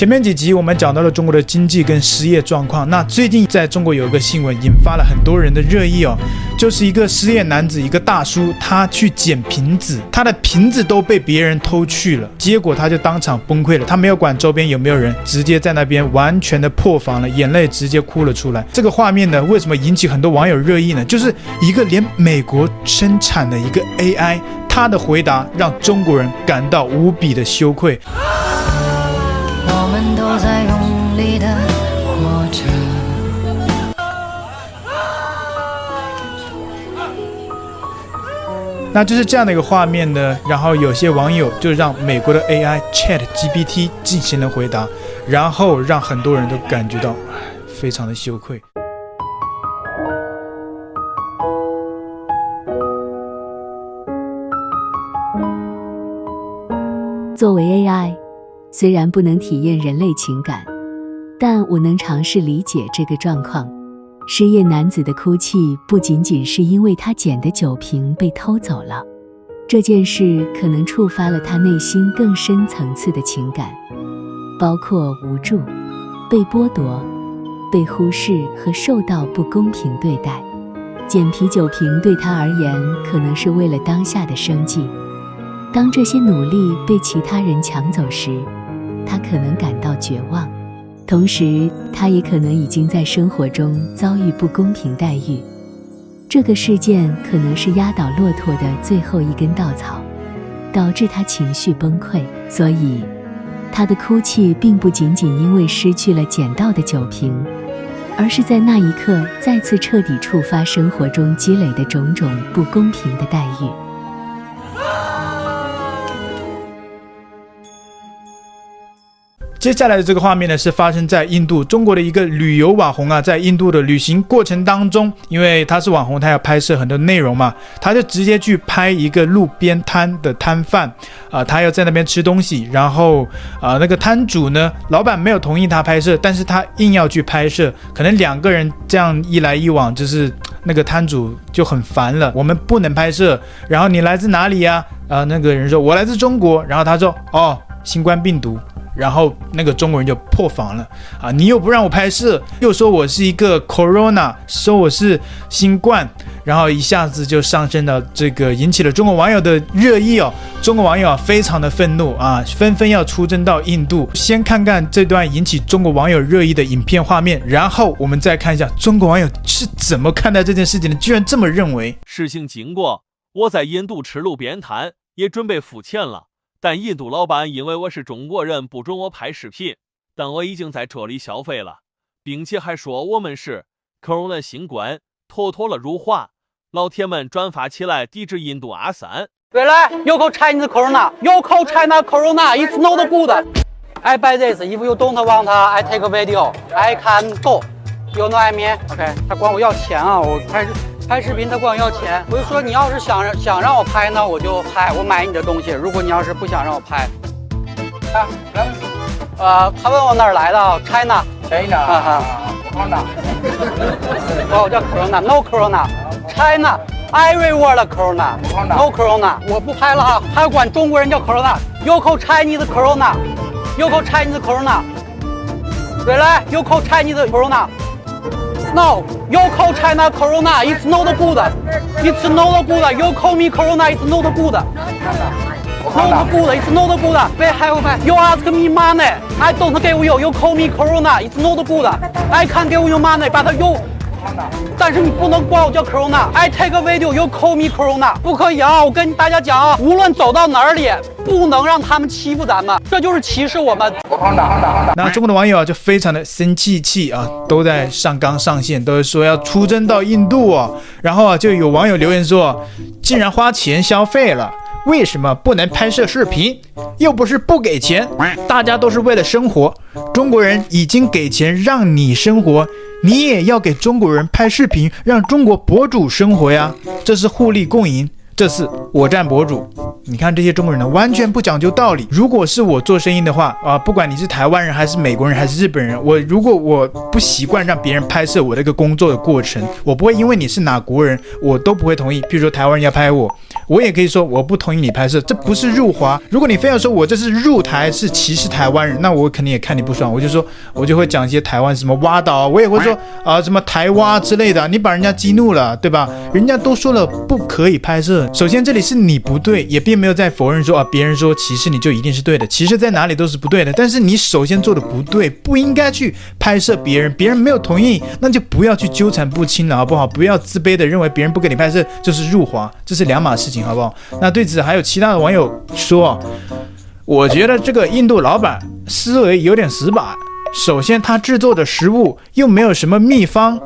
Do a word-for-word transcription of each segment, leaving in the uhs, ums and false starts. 前面几集我们讲到了中国的经济跟失业状况，那最近在中国有一个新闻引发了很多人的热议哦，就是一个失业男子，一个大叔，他去捡瓶子，他的瓶子都被别人偷去了，结果他就当场崩溃了，他没有管周边有没有人，直接在那边完全的破防了，眼泪直接哭了出来。这个画面呢，为什么引起很多网友热议呢？就是一个连美国生产的一个 A I， 他的回答让中国人感到无比的羞愧。我们都在用力的活着，那就是这样的一个画面呢，然后有些网友就让美国的 A I ChatGPT 进行了回答，然后让很多人都感觉到非常的羞愧。作为 A I， 虽然不能体验人类情感，但我能尝试理解这个状况。失业男子的哭泣不仅仅是因为他捡的酒瓶被偷走了，这件事可能触发了他内心更深层次的情感，包括无助、被剥夺、被忽视和受到不公平对待。捡啤酒瓶对他而言可能是为了当下的生计，当这些努力被其他人抢走时，他可能感到绝望。同时，他也可能已经在生活中遭遇不公平待遇，这个事件可能是压倒骆驼的最后一根稻草，导致他情绪崩溃。所以，他的哭泣并不仅仅因为失去了捡到的酒瓶，而是在那一刻再次彻底触发生活中积累的种种不公平的待遇。接下来的这个画面呢，是发生在印度，中国的一个旅游网红啊，在印度的旅行过程当中，因为他是网红，他要拍摄很多内容嘛，他就直接去拍一个路边摊的摊贩啊、呃，他要在那边吃东西，然后啊、呃，那个摊主呢，老板没有同意他拍摄，但是他硬要去拍摄，可能两个人这样一来一往，就是那个摊主就很烦了，我们不能拍摄，然后你来自哪里呀、啊？啊、呃，那个人说，我来自中国，然后他说，哦，新冠病毒。然后那个中国人就破防了啊！你又不让我拍摄，又说我是一个 Corona， 说我是新冠，然后一下子就上升到这个，引起了中国网友的热议哦。中国网友啊非常的愤怒啊，纷纷要出征到印度。先看看这段引起中国网友热议的影片画面，然后我们再看一下中国网友是怎么看待这件事情的，居然这么认为。事情经过，我在印度吃路边摊，也准备付钱了。但印度老板因为我是中国人，不准我拍视频，但我已经在这里消费了，并且还说我们是 Corona 新冠，偷偷了辱华，老铁们转发起来抵制印度阿三。未来 you call Chinese Corona, you call China Corona, it's not good. I buy this, if you don't want, I take a video, I can go. You know I mean? OK， 他管我要钱啊，我拍拍视频他管我要钱，我就说你要是想想让我拍呢，我就拍，我买你的东西。如果你要是不想让我拍，啊，来，呃，他问我哪儿来的 ，China， China， 啊，Corona， 哦，我叫 Corona，No Corona，China，Everywhere Corona，No Corona， 我不拍了哈，还管中国人叫 Corona，You call Chinese Corona，You call Chinese Corona， 未来 You call Chinese Corona。No, you call China Corona, it's not good. It's not good. You call me Corona, it's not good. Not good. It's not good. Wait, have fun. You ask me money, I don't give you. You call me Corona, it's not good. I can't give you money, but you. 但是你不能管我叫 Corona. I take a video, you call me Corona. 不可以啊！我跟大家讲啊，无论走到哪里，不能让他们欺负咱们，这就是歧视我们。那中国的网友啊，就非常的生气气啊，都在上纲上线，都是说要出征到印度啊。然后啊，就有网友留言说，竟然花钱消费了，为什么不能拍摄视频？又不是不给钱，大家都是为了生活。中国人已经给钱让你生活，你也要给中国人拍视频，让中国博主生活呀，这是互利共赢。这是我站博主。你看这些中国人呢，完全不讲究道理。如果是我做生意的话啊，不管你是台湾人还是美国人还是日本人，我如果我不习惯让别人拍摄我这个工作的过程，我不会因为你是哪国人我都不会同意。譬如说台湾人要拍我，我也可以说我不同意你拍摄，这不是入华。如果你非要说我这是入台是歧视台湾人，那我肯定也看你不爽。我就说，我就会讲一些台湾什么挖岛，我也会说啊、呃、什么台挖之类的，你把人家激怒了，对吧？人家都说了不可以拍摄。首先这里是你不对，也并没有在否认说啊别人说歧视你就一定是对的，歧视在哪里都是不对的。但是你首先做的不对，不应该去拍摄别人，别人没有同意，那就不要去纠缠不清了，好不好？不要自卑的认为别人不给你拍摄就是入华，这是两码事情，好不好？那对此还有其他的网友说，我觉得这个印度老板思维有点死板。首先他制作的食物又没有什么秘方，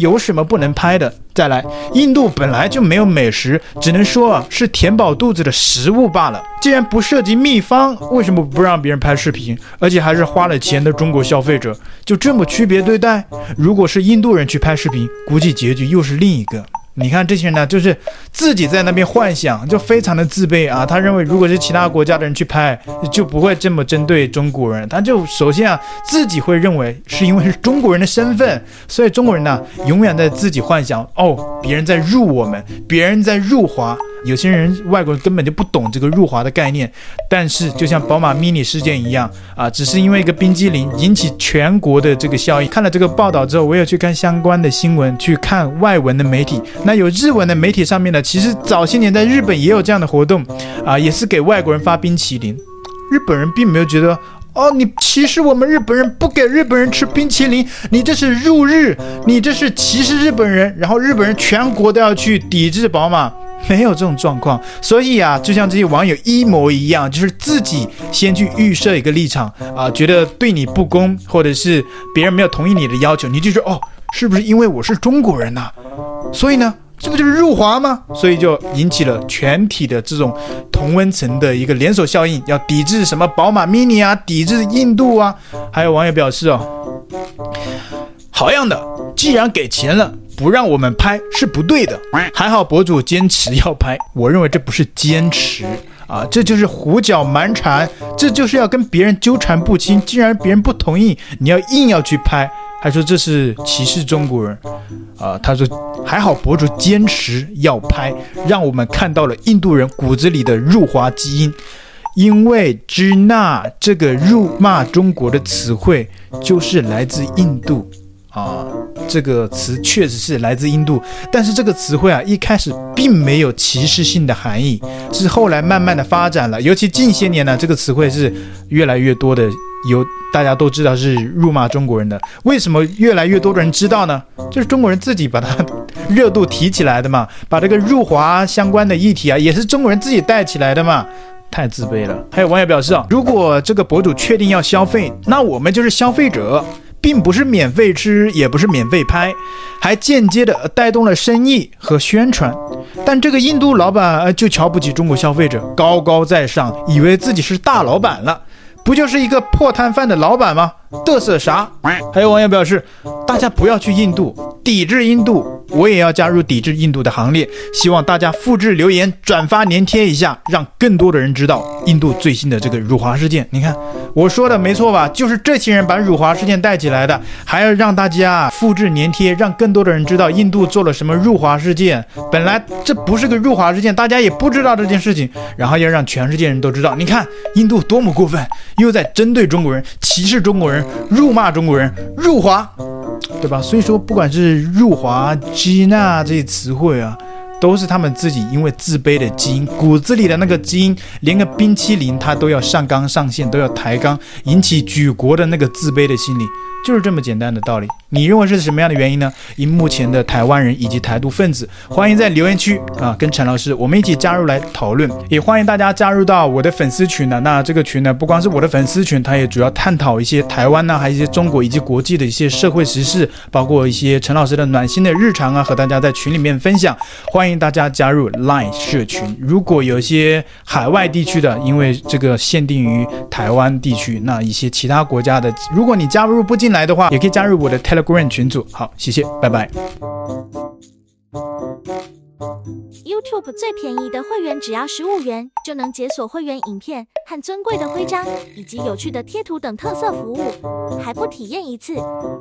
有什么不能拍的？再来，印度本来就没有美食，只能说啊是填饱肚子的食物罢了。既然不涉及秘方，为什么不让别人拍视频？而且还是花了钱的中国消费者，就这么区别对待？如果是印度人去拍视频，估计结局又是另一个。你看这些人呢，就是自己在那边幻想，就非常的自卑啊。他认为如果是其他国家的人去拍，就不会这么针对中国人。他就首先啊，自己会认为是因为是中国人的身份，所以中国人呢，永远在自己幻想哦，别人在入我们，别人在入华。有些人外国人根本就不懂这个入华的概念，但是就像宝马 Mini 事件一样啊，只是因为一个冰激凌引起全国的这个效应。看了这个报道之后，我也去看相关的新闻，去看外文的媒体。那有日文的媒体上面呢，其实早些年在日本也有这样的活动啊，也是给外国人发冰淇淋。日本人并没有觉得哦，你歧视我们日本人，不给日本人吃冰淇淋，你这是入日，你这是歧视日本人，然后日本人全国都要去抵制宝马。没有这种状况，所以啊，就像这些网友一模一样，就是自己先去预设一个立场啊、呃，觉得对你不公，或者是别人没有同意你的要求，你就说哦，是不是因为我是中国人呐、啊？所以呢，这不就是入华吗？所以就引起了全体的这种同温层的一个连锁效应，要抵制什么宝马 Mini 啊，抵制印度啊。还有网友表示哦，好样的，既然给钱了，不让我们拍是不对的，还好博主坚持要拍。我认为这不是坚持啊，这就是胡搅蛮缠，这就是要跟别人纠缠不清。既然别人不同意，你要硬要去拍，还说这是歧视中国人啊。他说还好博主坚持要拍，让我们看到了印度人骨子里的入华基因。因为支那这个辱骂中国的词汇就是来自印度啊，这个词确实是来自印度，但是这个词汇啊，一开始并没有歧视性的含义，是后来慢慢的发展了。尤其近些年呢，这个词汇是越来越多的，由大家都知道是辱骂中国人的。为什么越来越多的人知道呢？就是中国人自己把它热度提起来的嘛，把这个入华相关的议题啊，也是中国人自己带起来的嘛。太自卑了。还有网友表示啊，如果这个博主确定要消费，那我们就是消费者。并不是免费吃，也不是免费拍，还间接的带动了生意和宣传。但这个印度老板就瞧不起中国消费者，高高在上，以为自己是大老板了，不就是一个破摊贩的老板吗？嘚瑟啥？还有网友表示，大家不要去印度，抵制印度，我也要加入抵制印度的行列。希望大家复制留言、转发、粘贴一下，让更多的人知道印度最新的这个辱华事件。你看我说的没错吧？就是这些人把辱华事件带起来的，还要让大家复制粘贴，让更多的人知道印度做了什么辱华事件。本来这不是个辱华事件，大家也不知道这件事情，然后要让全世界人都知道。你看印度多么过分，又在针对中国人、歧视中国人、辱骂中国人、入华，对吧？所以说，不管是入华、支那这些词汇啊，都是他们自己因为自卑的基因，骨子里的那个基因，连个冰淇淋他都要上纲上线，都要抬杠，引起举国的那个自卑的心理，就是这么简单的道理。你认为是什么样的原因呢？以目前的台湾人以及台独分子，欢迎在留言区啊跟陈老师我们一起加入来讨论，也欢迎大家加入到我的粉丝群呢、啊。那这个群呢，不光是我的粉丝群，它也主要探讨一些台湾呢、啊，还有一些中国以及国际的一些社会时事，包括一些陈老师的暖心的日常啊，和大家在群里面分享。欢迎。大家加入 LINE 社群。如果有一些海外地区的，因为这个限定于台湾地区，那一些其他国家的，如果你加入不进来的话，也可以加入我的 Telegram 群组。好，谢谢，拜拜。YouTube 最便宜的会员只要十五元就能解锁会员影片和尊贵的徽章，以及有趣的贴图等特色服务，还不体验一次？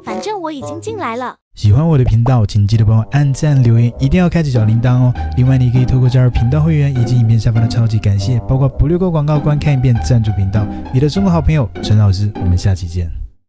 反正我已经进来了。喜欢我的频道，请记得帮我按赞、留言，一定要开启小铃铛哦。另外，你可以透过加入频道会员以及影片下方的超级感谢，包括不略过广告、观看一遍赞助频道。你的中国好朋友陈老师，我们下期见。